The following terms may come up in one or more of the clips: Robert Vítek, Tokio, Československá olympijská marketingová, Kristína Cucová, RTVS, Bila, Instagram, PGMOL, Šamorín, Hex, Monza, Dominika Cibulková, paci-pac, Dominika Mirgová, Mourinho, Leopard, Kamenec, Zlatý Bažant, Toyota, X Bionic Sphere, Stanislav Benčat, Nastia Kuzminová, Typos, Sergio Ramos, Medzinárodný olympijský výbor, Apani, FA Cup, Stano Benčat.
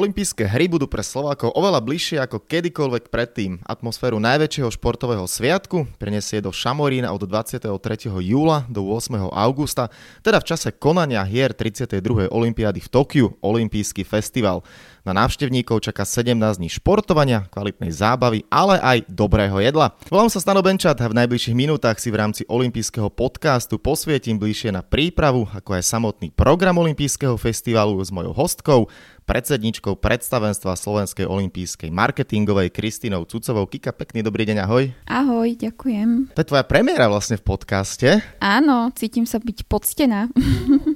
Olympijské hry budú pre Slovákov oveľa bližšie ako kedykoľvek predtým. Atmosféru najväčšieho športového sviatku preniesie do Šamorína od 23. júla do 8. augusta, teda v čase konania hier 32. olympiády v Tokiu, olympijský festival. Na návštevníkov čaká 17 dní športovania, kvalitnej zábavy, ale aj dobrého jedla. Volám sa Stano Benčat a v najbližších minútach si v rámci olympijského podcastu posvietím bližšie na prípravu, ako aj samotný program olympijského festivalu s mojou hostkou, predsedničkou predstavenstva Slovenskej olympijskej marketingovej Kristínou Cucovou. Kika, pekný dobrý deň, ahoj. Ahoj, ďakujem. To je tvoja premiéra vlastne v podcaste. Áno, cítim sa byť poctená.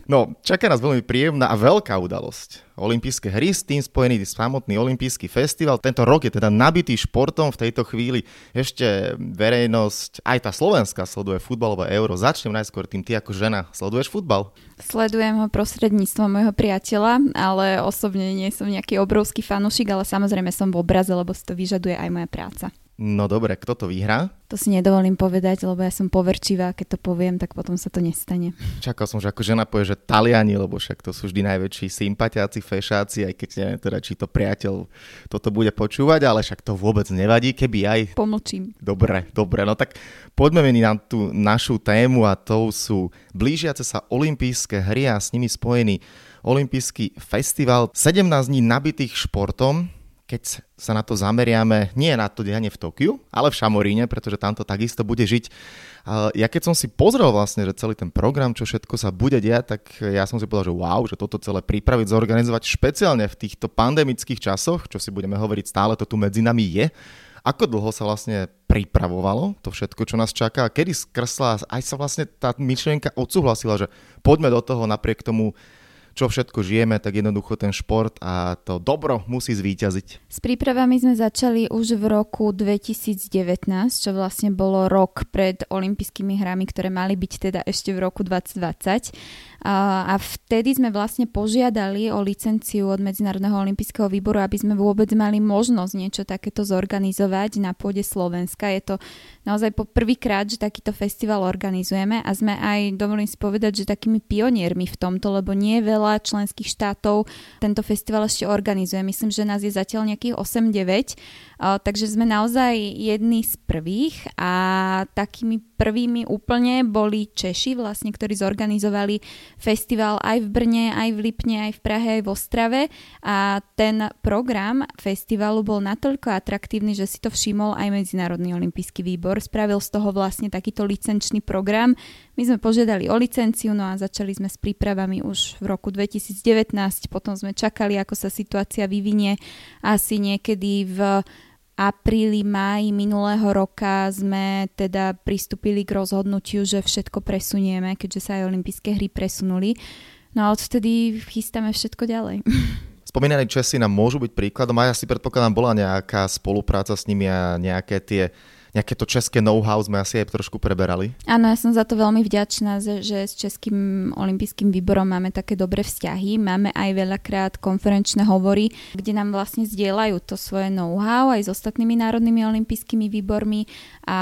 No, čaká nás veľmi príjemná a veľká udalosť. Olympijské hry, s tým spojený samotný olympijský festival. Tento rok je teda nabitý športom. V tejto chvíli ešte verejnosť, aj tá slovenská, sleduje futbalové euro. Začnem najskôr tým, ty ako žena sleduješ futbal? Sledujem ho prostredníctvom mojho priateľa, ale osobne nie som nejaký obrovský fanúšik, ale samozrejme som v obraze, lebo si to vyžaduje aj moja práca. No dobre, kto to vyhrá? To si nedovolím povedať, lebo ja som poverčivá, keď to poviem, tak potom sa to nestane. Čakal som, že ako žena povie, že Taliani, lebo však to sú vždy najväčší sympatiáci, fešáci, aj keď neviem teda, či to priateľ toto bude počúvať, ale však to vôbec nevadí, keby aj... Pomlčím. Dobre, no tak poďme na tú našu tému a to sú blížiace sa olympijské hry a s nimi spojený olympijský festival. 17 dní nabitých športom. Keď sa na to zameriame, nie na to dianie v Tokiu, ale v Šamoríne, pretože tam to takisto bude žiť. Ja keď som si pozrel vlastne, že celý ten program, čo všetko sa bude diať, tak ja som si povedal, že wow, že toto celé pripraviť, zorganizovať špeciálne v týchto pandemických časoch, čo si budeme hovoriť stále, to tu medzi nami je. Ako dlho sa vlastne pripravovalo to všetko, čo nás čaká? Kedy skrsla, aj sa vlastne tá myšlienka odsúhlasila, že poďme do toho napriek tomu, čo všetko žijeme, tak jednoducho ten šport a to dobro musí zvíťaziť. S prípravami sme začali už v roku 2019, čo vlastne bolo rok pred olympijskými hrami, ktoré mali byť teda ešte v roku 2020. A vtedy sme vlastne požiadali o licenciu od Medzinárodného olympijského výboru, aby sme vôbec mali možnosť niečo takéto zorganizovať na pôde Slovenska. Je to naozaj po prvýkrát, že takýto festival organizujeme a sme aj, dovolím si povedať, že takými pioniermi v tomto, lebo nie veľa členských štátov tento festival ešte organizuje. Myslím, že nás je zatiaľ nejakých 8-9, takže sme naozaj jedni z prvých a takými prvými úplne boli Češi vlastne, ktorí zorganizovali festival aj v Brne, aj v Lipne, aj v Prahe, aj v Ostrave a ten program festivalu bol natoľko atraktívny, že si to všimol aj Medzinárodný olympijský výbor. Spravil z toho vlastne takýto licenčný program. My sme požiadali o licenciu, no a začali sme s prípravami už v roku 2019, potom sme čakali, ako sa situácia vyvinie. Asi niekedy v apríli, máji minulého roka sme teda pristúpili k rozhodnutiu, že všetko presunieme, keďže sa aj olympijské hry presunuli. No a odvtedy chystáme všetko ďalej. Spomínaní Česi nám môžu byť príkladom, aj asi predpokladám bola nejaká spolupráca s nimi a nejaké to české know-how sme asi aj trošku preberali. Áno, ja som za to veľmi vďačná, že s Českým olympijským výborom máme také dobré vzťahy. Máme aj veľakrát konferenčné hovory, kde nám vlastne zdieľajú to svoje know-how aj s ostatnými národnými olympijskými výbormi a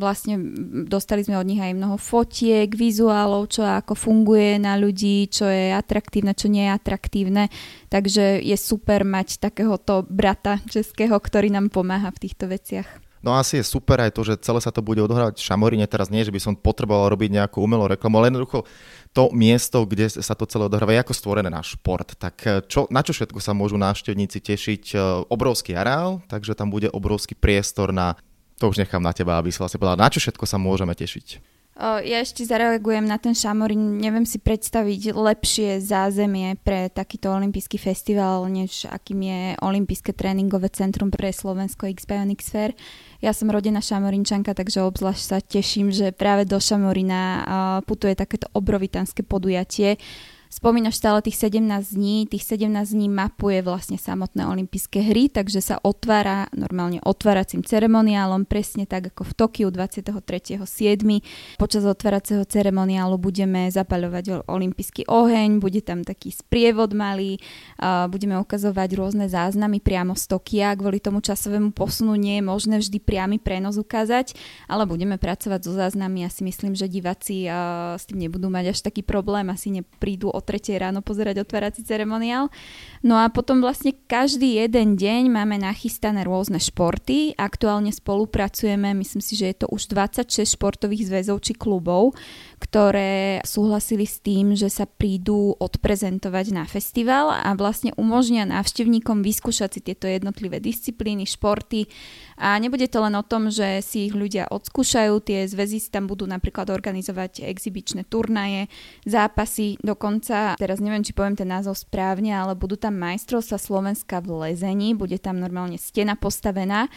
vlastne dostali sme od nich aj mnoho fotiek, vizuálov, čo ako funguje na ľudí, čo je atraktívne, čo nie je atraktívne. Takže je super mať takéhoto brata českého, ktorý nám pomáha v týchto veciach. No asi je super aj to, že celé sa to bude odohrávať v Šamoríne. Teraz nie, že by som potreboval robiť nejakú umelú reklamu, ale jednoducho to miesto, kde sa to celé odohráva, je ako stvorené na šport. Tak na čo všetko sa môžu návštevníci tešiť? Obrovský areál, takže tam bude obrovský priestor na... To už nechám na teba, aby si vlastne povedala, na čo všetko sa môžeme tešiť. Ja ešte zareagujem na ten Šamorín. Neviem si predstaviť lepšie zázemie pre takýto olympijský festival, než akým je Olympijské tréningové centrum pre Slovensko X Bionic Sphere. Ja som rodená Šamorinčanka, takže obzvlášť sa teším, že práve do Šamorína putuje takéto obrovitanské podujatie. Spomínaš stále tých 17 dní. Tých 17 dní mapuje vlastne samotné olympijské hry, takže sa otvára normálne otváracím ceremoniálom, presne tak ako v Tokiu 23.7. Počas otváracieho ceremoniálu budeme zapaľovať olympijský oheň, bude tam taký sprievod malý, budeme ukazovať rôzne záznamy priamo z Tokia, kvôli tomu časovému posunu nie je možné vždy priamy prenos ukázať, ale budeme pracovať so záznamy. Ja si myslím, že diváci s tým nebudú mať až taký problém, asi neprídu o 3:00 ráno pozerať otvárací ceremoniál. No a potom vlastne každý jeden deň máme nachystané rôzne športy. Aktuálne spolupracujeme, myslím si, že je to už 26 športových zväzov či klubov, ktoré súhlasili s tým, že sa prídu odprezentovať na festival a vlastne umožnia návštevníkom vyskúšať si tieto jednotlivé disciplíny, športy. A nebude to len o tom, že si ich ľudia odskúšajú, tie zväzy si tam budú napríklad organizovať exibičné turnaje, zápasy, dokonca, teraz neviem, či poviem ten názov správne, ale budú tam majstrovstvá Slovenska v lezení, bude tam normálne stena postavená.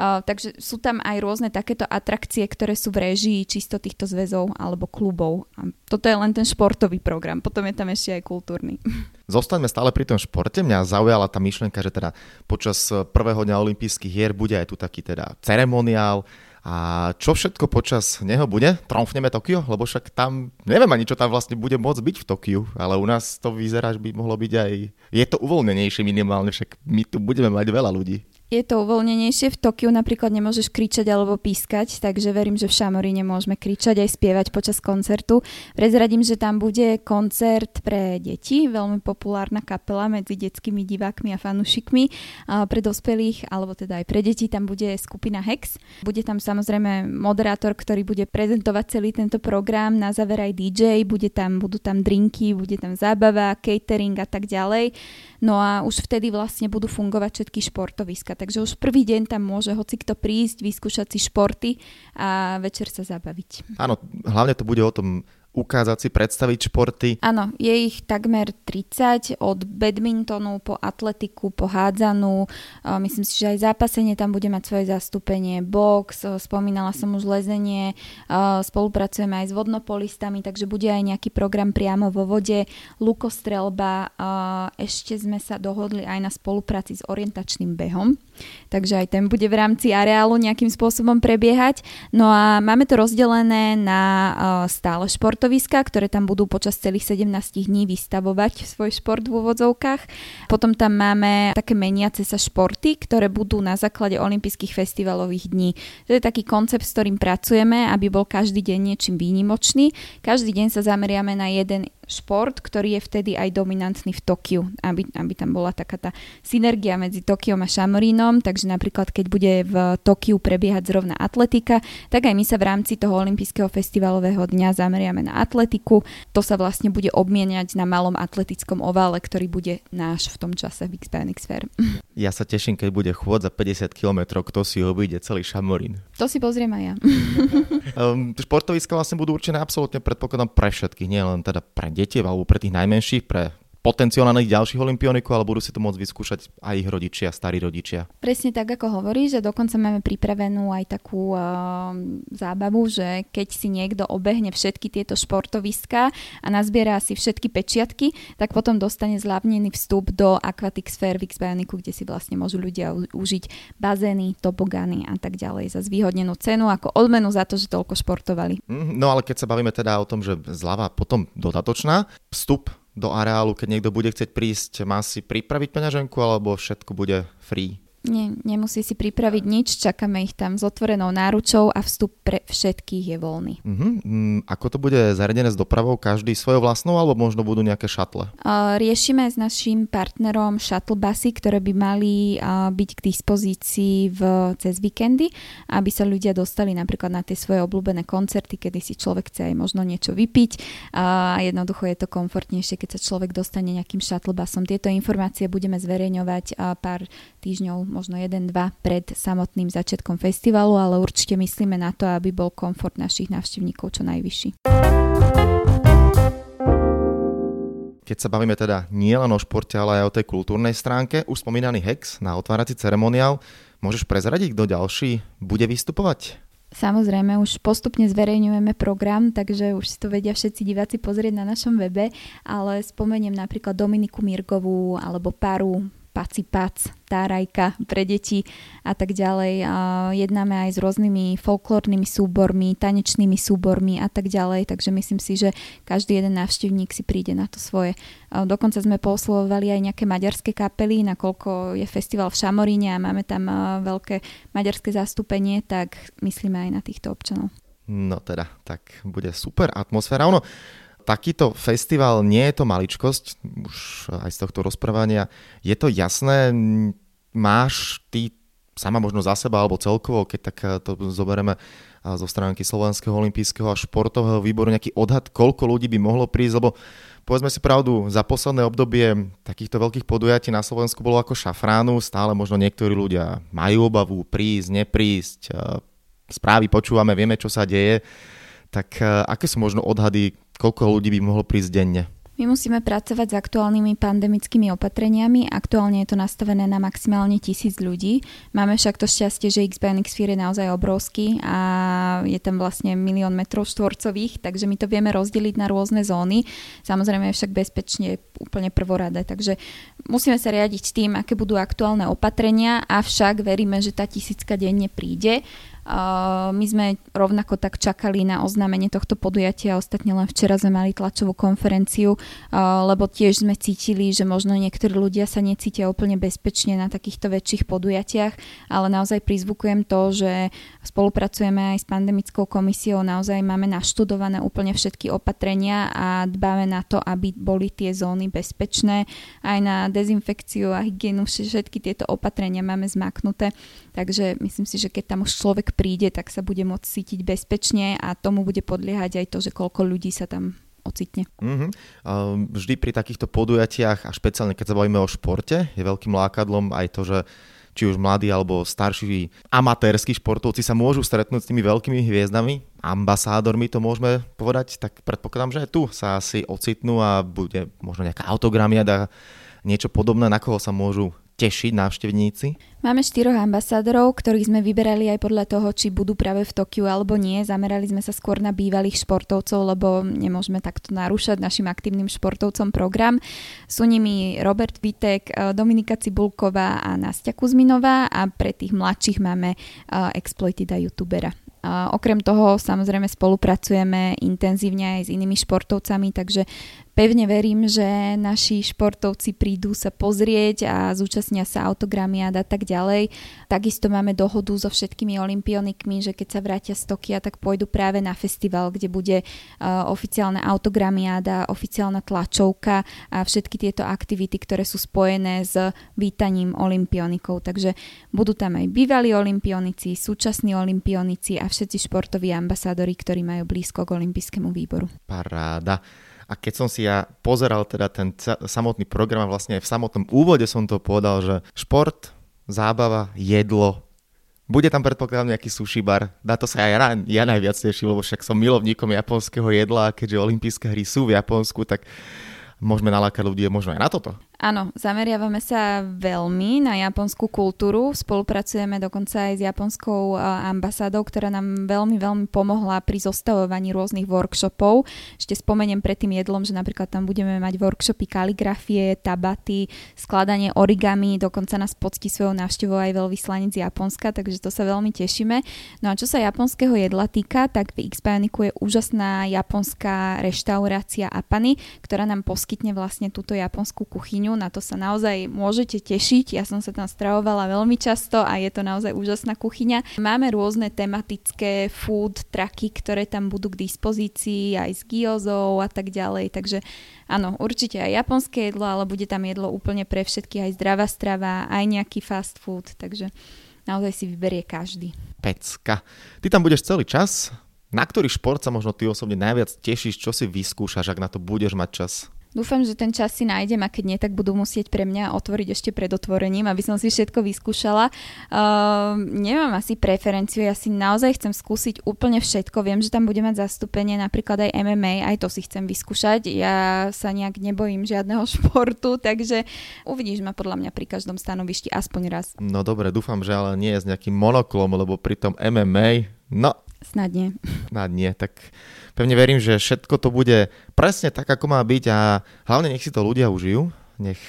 Takže sú tam aj rôzne takéto atrakcie, ktoré sú v réžii čisto týchto zväzov alebo klubov. A toto je len ten športový program, potom je tam ešte aj kultúrny. Zostaňme stále pri tom športe. Mňa zaujala tá myšlienka, že teda počas prvého dňa olympijských hier bude aj tu taký teda ceremoniál. A čo všetko počas neho bude? Tromfneme Tokio? Lebo však tam, neviem ani, čo tam vlastne bude môcť byť v Tokiu, ale u nás to vyzerá, že by mohlo byť aj... Je to uvoľnenejšie minimálne, však my tu budeme mať veľa ľudí. Je to uvoľnenejšie. V Tokiu napríklad nemôžeš kričať alebo pískať, takže verím, že v Šamoríne môžeme kričať aj spievať počas koncertu. Prezradím, že tam bude koncert pre deti, veľmi populárna kapela medzi detskými divákmi a fanúšikmi. Pre dospelých, alebo teda aj pre deti, tam bude skupina Hex. Bude tam samozrejme moderátor, ktorý bude prezentovať celý tento program, na záver aj DJ, budú tam drinky, bude tam zábava, catering a tak ďalej. No a už vtedy vlastne budú fungovať všetky športoviska. Takže už prvý deň tam môže hocikto prísť, vyskúšať si športy a večer sa zabaviť. Áno, hlavne to bude o tom ukázať si, predstaviť športy. Áno, je ich takmer 30, od badmintonu po atletiku, po hádzanú. Myslím si, že aj zápasenie tam bude mať svoje zastúpenie, box, spomínala som už lezenie, spolupracujeme aj s vodnopolistami, takže bude aj nejaký program priamo vo vode, lukostrelba, ešte sme sa dohodli aj na spolupráci s orientačným behom, takže aj ten bude v rámci areálu nejakým spôsobom prebiehať. No a máme to rozdelené na stále športové, ktoré tam budú počas celých 17 dní vystavovať svoj šport v úvodzovkách. Potom tam máme také meniace sa športy, ktoré budú na základe olympijských festivalových dní. To je taký koncept, s ktorým pracujeme, aby bol každý deň niečím výnimočný. Každý deň sa zameriame na jeden šport, ktorý je vtedy aj dominantný v Tokiu, aby tam bola taká tá synergia medzi Tokiom a Šamorínom, takže napríklad keď bude v Tokiu prebiehať zrovna atletika, tak aj my sa v rámci toho olympijského festivalového dňa zameriame na atletiku. To sa vlastne bude obmieniať na malom atletickom ovále, ktorý bude náš v tom čase v X Bionic Sphere. Ja sa teším, keď bude chôd za 50 km, kto si obíde celý Šamorín. To si pozriem aj ja. Športoviska vlastne budú určené absolútne, predpokladám, pre všetkých, nielen teda pre deti, alebo pre tých najmenších, pre potenciálnych ďalších olympionikov, ale budú si to môcť vyskúšať aj ich rodičia, starí rodičia. Presne tak, ako hovoríš, že dokonca máme pripravenú aj takú zábavu, že keď si niekto obehne všetky tieto športoviská a nazbiera si všetky pečiatky, tak potom dostane zľavnený vstup do Aquatic Sphere v X Bionicu, kde si vlastne môžu ľudia užiť bazény, tobogány a tak ďalej za zvýhodnenú cenu ako odmenu za to, že toľko športovali. No ale keď sa bavíme teda o tom, že zľava potom dodatočná, vstup do areálu, keď niekto bude chcieť prísť, má si pripraviť peňaženku alebo všetko bude free? Nie, nemusí si pripraviť nič, čakáme ich tam s otvorenou náručou a vstup pre všetkých je voľný. Ako to bude zariadené s dopravou? Každý svojou vlastnou alebo možno budú nejaké šatle? Riešime s našim partnerom shuttlebusy, ktoré by mali byť k dispozícii cez víkendy, aby sa ľudia dostali napríklad na tie svoje obľúbené koncerty, kedy si človek chce aj možno niečo vypiť. Jednoducho je to komfortnejšie, keď sa človek dostane nejakým shuttlebusom. Tieto informácie budeme zverejňovať pár týždňov, možno 1-2 pred samotným začiatkom festivalu, ale určite myslíme na to, aby bol komfort našich návštevníkov čo najvyšší. Keď sa bavíme teda nielen o športe, ale aj o tej kultúrnej stránke, už spomínaný Hex na otvárací ceremoniál, môžeš prezradiť, kto ďalší bude vystupovať? Samozrejme, už postupne zverejňujeme program, takže už si to vedia všetci diváci pozrieť na našom webe, ale spomeniem napríklad Dominiku Mirgovú alebo paru paci-pac, tárajka pre deti a tak ďalej. Jednáme aj s rôznymi folklórnymi súbormi, tanečnými súbormi a tak ďalej, takže myslím si, že každý jeden návštevník si príde na to svoje. Dokonca sme pooslovovali aj nejaké maďarské kapely, nakoľko je festival v Šamoríne a máme tam veľké maďarské zastúpenie, tak myslíme aj na týchto občanov. No teda, tak bude super atmosféra. Ono, takýto festival nie je to maličkosť, už aj z tohto rozprávania. Je to jasné, máš ty sama možno za seba alebo celkovo, keď tak to zoberieme zo stránky Slovenského olympijského a športového výboru, nejaký odhad, koľko ľudí by mohlo prísť, lebo povedzme si pravdu, za posledné obdobie takýchto veľkých podujatí na Slovensku bolo ako šafránu, stále možno niektorí ľudia majú obavu prísť, neprísť, správy počúvame, vieme, čo sa deje, tak aké sú možno odhady, koľko ľudí by mohlo prísť denne? My musíme pracovať s aktuálnymi pandemickými opatreniami. Aktuálne je to nastavené na maximálne 1000 ľudí. Máme však to šťastie, že X Bionic Sphere je naozaj obrovský a je tam vlastne 1 000 000 m², takže my to vieme rozdeliť na rôzne zóny. Samozrejme je však bezpečne úplne prvoradé, takže musíme sa riadiť tým, aké budú aktuálne opatrenia, avšak veríme, že tá 1000 denne príde. My sme rovnako tak čakali na oznámenie tohto podujatia, ostatne len včera sme mali tlačovú konferenciu, lebo tiež sme cítili, že možno niektorí ľudia sa necítia úplne bezpečne na takýchto väčších podujatiach, ale naozaj prizvukujem to, že spolupracujeme aj s pandemickou komisiou, naozaj máme naštudované úplne všetky opatrenia a dbáme na to, aby boli tie zóny bezpečné, aj na dezinfekciu a hygienu, všetky tieto opatrenia máme zmaknuté, takže myslím si, že keď tam už človek príde, tak sa bude môcť cítiť bezpečne a tomu bude podliehať aj to, že koľko ľudí sa tam ocitne. Mm-hmm. Vždy pri takýchto podujatiach a špeciálne keď sa bavíme o športe, je veľkým lákadlom aj to, že či už mladí alebo starší amatérsky športovci sa môžu stretnúť s tými veľkými hviezdami, ambasádormi to môžeme povedať, tak predpokladám, že aj tu sa asi ocitnú a bude možno nejaká autogramiada, niečo podobné, na koho sa môžu tešiť návštevníci? Máme 4 ambasádorov, ktorých sme vyberali aj podľa toho, či budú práve v Tokiu alebo nie. Zamerali sme sa skôr na bývalých športovcov, lebo nemôžeme takto narúšať našim aktívnym športovcom program. Sú nimi Robert Vítek, Dominika Cibulková a Nastia Kuzminová a pre tých mladších máme exploitida youtubera. Okrem toho samozrejme spolupracujeme intenzívne aj s inými športovcami, takže pevne verím, že naši športovci prídu sa pozrieť a zúčastnia sa autogramiád a tak ďalej. Takisto máme dohodu so všetkými olympionikmi, že keď sa vrátia z Tokia, tak pôjdu práve na festival, kde bude oficiálna autogramiáda, oficiálna tlačovka a všetky tieto aktivity, ktoré sú spojené s vítaním olympionikov. Takže budú tam aj bývalí olympionici, súčasní olympionici a všetci športoví ambasádori, ktorí majú blízko k olympijskému výboru. Paráda. A keď som si ja pozeral teda ten samotný program a vlastne aj v samotnom úvode som to povedal, že šport, zábava, jedlo, bude tam predpokladám nejaký sushi bar. Na to sa aj ja najviac teším, lebo však som milovníkom japonského jedla a keďže olympijské hry sú v Japonsku, tak môžeme nalákať ľudí možno aj na toto. Áno, zameriavame sa veľmi na japonskú kultúru, spolupracujeme dokonca aj s japonskou ambasádou, ktorá nám veľmi, veľmi pomohla pri zostavovaní rôznych workshopov. Ešte spomeniem pred tým jedlom, že napríklad tam budeme mať workshopy kaligrafie, tabaty, skladanie origami, dokonca nás poctí svojou návštevou aj veľvyslanec z Japonska, takže to sa veľmi tešíme. No a čo sa japonského jedla týka, tak v X Bionicu je úžasná japonská reštaurácia Apani, ktorá nám poskytne vlastne túto japonskú kuchyňu. Na to sa naozaj môžete tešiť. Ja som sa tam stravovala veľmi často a je to naozaj úžasná kuchyňa. Máme rôzne tematické food trucky, ktoré tam budú k dispozícii aj s gyozou a tak ďalej. Takže áno, určite aj japonské jedlo, ale bude tam jedlo úplne pre všetkých, aj zdravá strava, aj nejaký fast food. Takže naozaj si vyberie každý. Pecka. Ty tam budeš celý čas. Na ktorý šport sa možno ty osobne najviac tešíš? Čo si vyskúšaš, ak na to budeš mať čas? Dúfam, že ten čas si nájdem a keď nie, tak budú musieť pre mňa otvoriť ešte pred otvorením, aby som si všetko vyskúšala. Nemám asi preferenciu, ja si naozaj chcem skúsiť úplne všetko. Viem, že tam bude mať zastúpenie napríklad aj MMA, aj to si chcem vyskúšať. Ja sa nejak nebojím žiadneho športu, takže uvidíš ma podľa mňa pri každom stanovišti aspoň raz. No dobre, dúfam, že ale nie je s nejakým monoklom, lebo pri tom MMA, no... Snad nie. Tak pevne verím, že všetko to bude presne tak, ako má byť a hlavne nech si to ľudia užijú, nech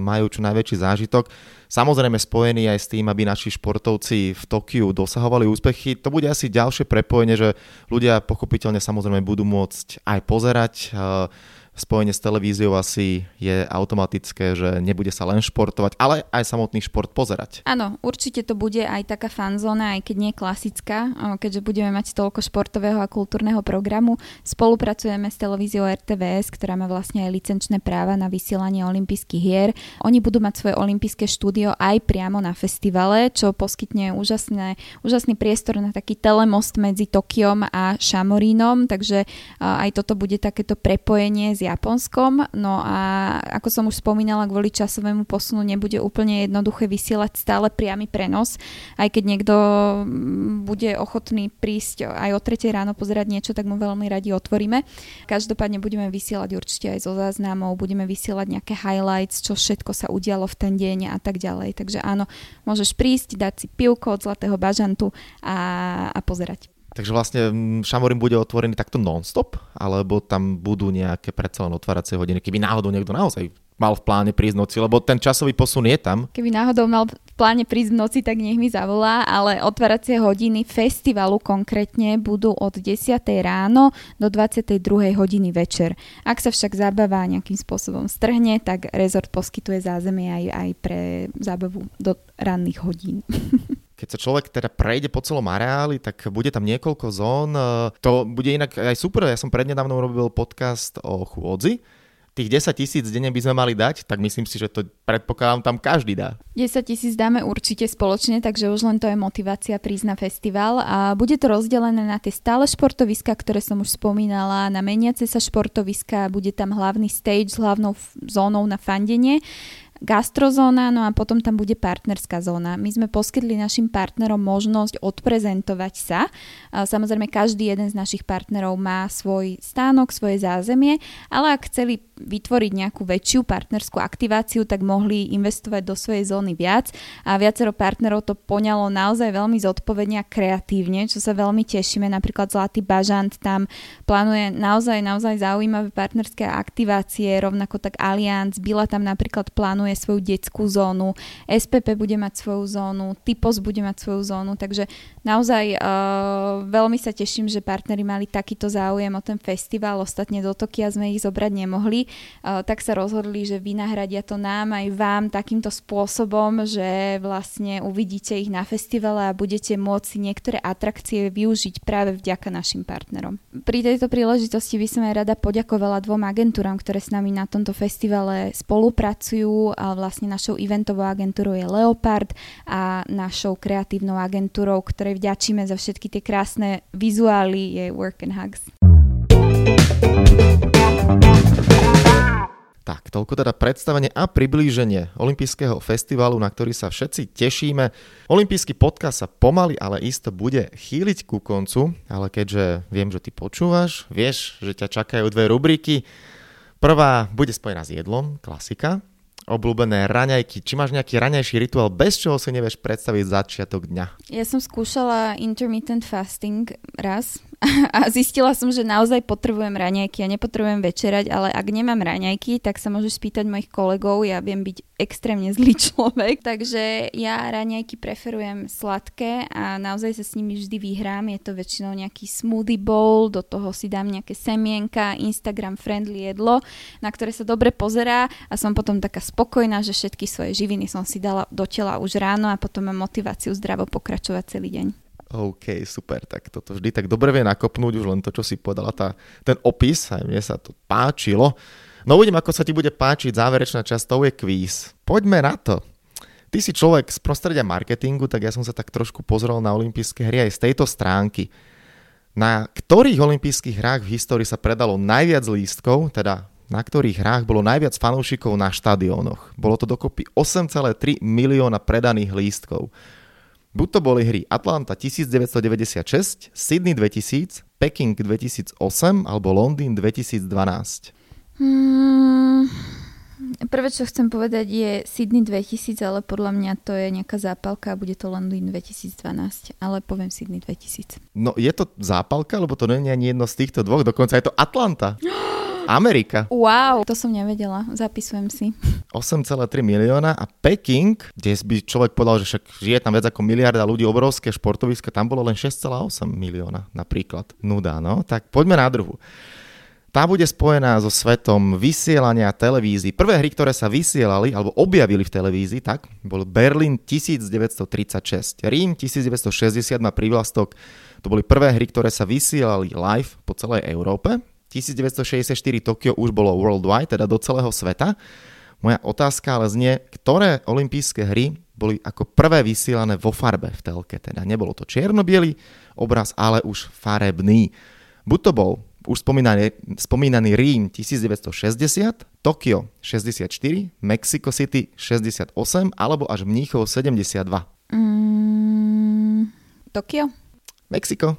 majú čo najväčší zážitok. Samozrejme spojený aj s tým, aby naši športovci v Tokiu dosahovali úspechy. To bude asi ďalšie prepojenie, že ľudia pochopiteľne samozrejme budú môcť aj pozerať. Spojenie s televíziou asi je automatické, že nebude sa len športovať, ale aj samotný šport pozerať. Áno, určite to bude aj taká fanzóna, aj keď nie klasická, keďže budeme mať toľko športového a kultúrneho programu. Spolupracujeme s televíziou RTVS, ktorá má vlastne aj licenčné práva na vysielanie olympijských hier. Oni budú mať svoje olympijské štúdio aj priamo na festivale, čo poskytne úžasný priestor na taký telemost medzi Tokiom a Šamorínom, takže aj toto bude takéto prepojenie s Japonskom. No a ako som už spomínala, kvôli časovému posunu nebude úplne jednoduché vysielať stále priamy prenos, aj keď niekto bude ochotný prísť aj o 3:00 ráno pozerať niečo, tak mu veľmi radi otvoríme. Každopádne budeme vysielať určite aj zo záznamov, budeme vysielať nejaké highlights, čo všetko sa udialo v ten deň a tak ďalej. Takže áno, môžeš prísť, dať si pivko od Zlatého Bažantu a pozerať. Takže vlastne Šamorín bude otvorený takto non-stop, alebo tam budú nejaké predsa len otváracie hodiny, keby náhodou niekto naozaj mal v pláne prísť v noci, lebo ten časový posun je tam. Keby náhodou mal v pláne prísť v noci, tak nech mi zavolá, ale otváracie hodiny festivalu konkrétne budú od 10:00 ráno do 22:00 hodiny večer. Ak sa však zábava nejakým spôsobom strhne, tak rezort poskytuje zázemie aj pre zábavu do ranných hodín. Keď sa človek teda prejde po celom areáli, tak bude tam niekoľko zón. To bude inak aj super. Ja som prednedávno robil podcast o chôdzi. Tých 10 000 denne by sme mali dať, tak myslím si, že to predpokladám tam každý dá. 10 000 dáme určite spoločne, takže už len to je motivácia prísť na festival a bude to rozdelené na tie stále športoviská, ktoré som už spomínala, na meniace sa športoviská, bude tam hlavný stage s hlavnou zónou na fandenie, gastrozóna, no a potom tam bude partnerská zóna. My sme poskytli našim partnerom možnosť odprezentovať sa. Samozrejme, každý jeden z našich partnerov má svoj stánok, svoje zázemie, ale ak chceli vytvoriť nejakú väčšiu partnerskú aktiváciu, tak mohli investovať do svojej zóny viac a viacero partnerov to poňalo naozaj veľmi zodpovedne a kreatívne, čo sa veľmi tešíme. Napríklad Zlatý Bažant tam plánuje naozaj zaujímavé partnerské aktivácie, rovnako tak Alliance, Bila tam napríklad plánuje svoju detskú zónu, SPP bude mať svoju zónu, Typos bude mať svoju zónu, takže naozaj veľmi sa teším, že partneri mali takýto záujem o ten festival, ostatne do Tokia sme ich zobrať nemohli, tak sa rozhodli, že vynahradia to nám aj vám takýmto spôsobom, že vlastne uvidíte ich na festivale a budete môcť niektoré atrakcie využiť práve vďaka našim partnerom. Pri tejto príležitosti by som aj rada poďakovala dvom agentúram, ktoré s nami na tomto festivale spolupracujú. A vlastne našou eventovou agentúrou je Leopard a našou kreatívnou agentúrou, ktorej vďačíme za všetky tie krásne vizuály, je Work and Hugs. Tak, toľko teda predstavenie a priblíženie olympijského festivalu, na ktorý sa všetci tešíme. Olympijský podcast sa pomaly, ale isto bude chýliť ku koncu, ale keďže viem, že ty počúvaš, vieš, že ťa čakajú dve rubriky. Prvá bude spojená s jedlom, klasika. Obľúbené raňajky. Či máš nejaký raňajší rituál, bez čoho si nevieš predstaviť začiatok dňa? Ja som skúšala intermittent fasting raz a zistila som, že naozaj potrebujem raňajky. Ja nepotrebujem večerať, ale ak nemám raňajky, tak sa môžeš spýtať mojich kolegov. Ja viem byť extrémne zlý človek. Takže ja raňajky preferujem sladké a naozaj sa s nimi vždy vyhrám. Je to väčšinou nejaký smoothie bowl, do toho si dám nejaké semienka, Instagram friendly jedlo, na ktoré sa dobre pozerá a som potom taká spokojná, že všetky svoje živiny som si dala do tela už ráno a potom mám motiváciu zdravo pokračovať celý deň. OK, super, tak toto vždy tak dobre vie nakopnúť, už len to, čo si povedala, ten opis, aj mne sa to páčilo. No uvidím, ako sa ti bude páčiť záverečná časť, to je kvíz. Poďme na to. Ty si človek z prostredia marketingu, tak ja som sa tak trošku pozrel na olympijské hry aj z tejto stránky. Na ktorých olympijských hrách v histórii sa predalo najviac lístkov, teda na ktorých hrách bolo najviac fanúšikov na štadiónoch? Bolo to dokopy 8,3 milióna predaných lístkov. Buď to boli hry Atlanta 1996, Sydney 2000, Peking 2008 alebo Londýn 2012. Prvé, čo chcem povedať, je Sydney 2000, ale podľa mňa to je nejaká zápalka a bude to Londýn 2012, ale poviem Sydney 2000. No je to zápalka, lebo to nie je ani jedno z týchto dvoch, dokonca je to Atlanta. Amerika. Wow, to som nevedela, zapisujem si. 8,3 milióna a Peking, kde by človek povedal, že však žije tam viac ako miliarda ľudí, obrovské športoviska, tam bolo len 6,8 milióna napríklad. Nuda, no? Tak poďme na druhú. Tá bude spojená so svetom vysielania televízií. Prvé hry, ktoré sa vysielali alebo objavili v televízii, tak bol Berlín 1936, Rím 1960 má prívlastok. To boli prvé hry, ktoré sa vysielali live po celej Európe. 1964 Tokio už bolo worldwide, teda do celého sveta. Moja otázka ale znie, ktoré olympijské hry boli ako prvé vysielané vo farbe v telke. Teda nebolo to čierno-bielý obraz, ale už farebný. Buď to bol už spomínaný Rím 1960, Tokio 64, Mexico City 68 alebo až Mníchov 72. Tokio? Mexiko.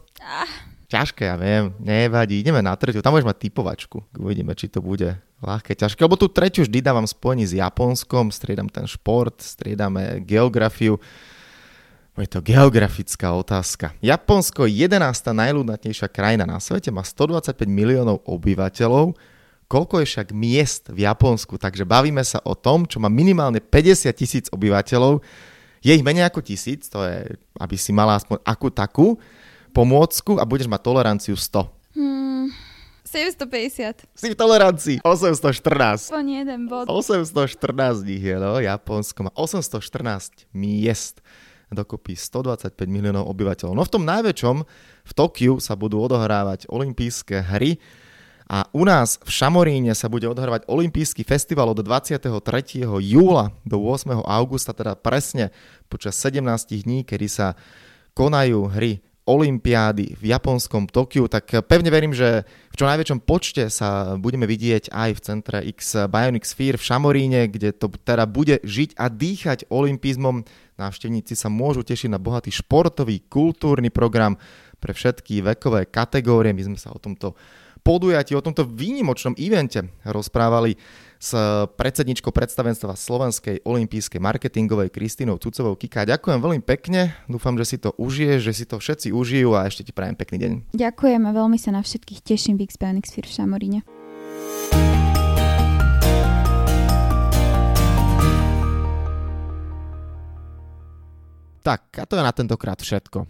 Ťažké, ja viem, nevadí, ideme na tretiu, tam môžeš mať typovačku, uvidíme, či to bude ľahké, ťažké, lebo tú tretiu vždy dávam spojení s Japonskom, striedam ten šport, striedame geografiu, je to geografická otázka. Japonsko je 11. najľudnatnejšia krajina na svete, má 125 miliónov obyvateľov, koľko je však miest v Japonsku, takže bavíme sa o tom, čo má minimálne 50 000 obyvateľov, je ich menej ako 1000, to je, aby si mala aspoň akú takú pomôcku a budeš mať toleranciu 100. 750. Si v tolerancii. 814. To nie jeden bod. 814 ich je, no. Japonsko má 814 miest. Dokopy 125 miliónov obyvateľov. No v tom najväčšom, v Tokiu, sa budú odohrávať olympijské hry a u nás v Šamoríne sa bude odohrávať olympijský festival od 23. júla do 8. augusta, teda presne počas 17 dní, kedy sa konajú hry olympiády v japonskom Tokiu, tak pevne verím, že v čo najväčšom počte sa budeme vidieť aj v centre X Bionic Sphere v Šamoríne, kde to teda bude žiť a dýchať olympizmom. Návštevníci sa môžu tešiť na bohatý športový, kultúrny program pre všetky vekové kategórie. My sme sa o tomto podujatí, o tomto výnimočnom evente rozprávali s predsedničkou predstavenstva Slovenskej olympijskej marketingovej Kristínou Cucovou. Kika, ďakujem veľmi pekne, dúfam, že si to užiješ, že si to všetci užijú a ešte ti prajem pekný deň. Ďakujem a veľmi sa na všetkých teším v X Bionic Sphere v Šamoríne. Tak, a to je na tentokrát všetko.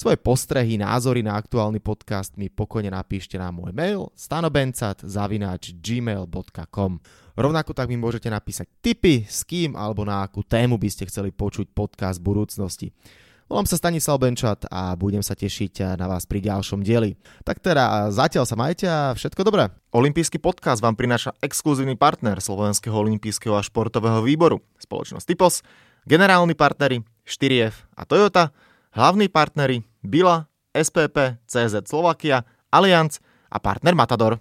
Svoje postrehy, názory na aktuálny podcast mi pokojne napíšte na môj mail stanobencat@gmail.com. Rovnako tak mi môžete napísať tipy, s kým alebo na akú tému by ste chceli počuť podcast v budúcnosti. Volám sa Stanislav Benčat a budem sa tešiť na vás pri ďalšom dieli. Tak teda zatiaľ sa majte a všetko dobré. Olympijský podcast vám prináša exkluzívny partner Slovenského olympijského a športového výboru, spoločnosť Typos, generálni partneri 4F a Toyota, hlavní partneri Bila, SPP, CZ Slovakia, Alliance a partner Matador.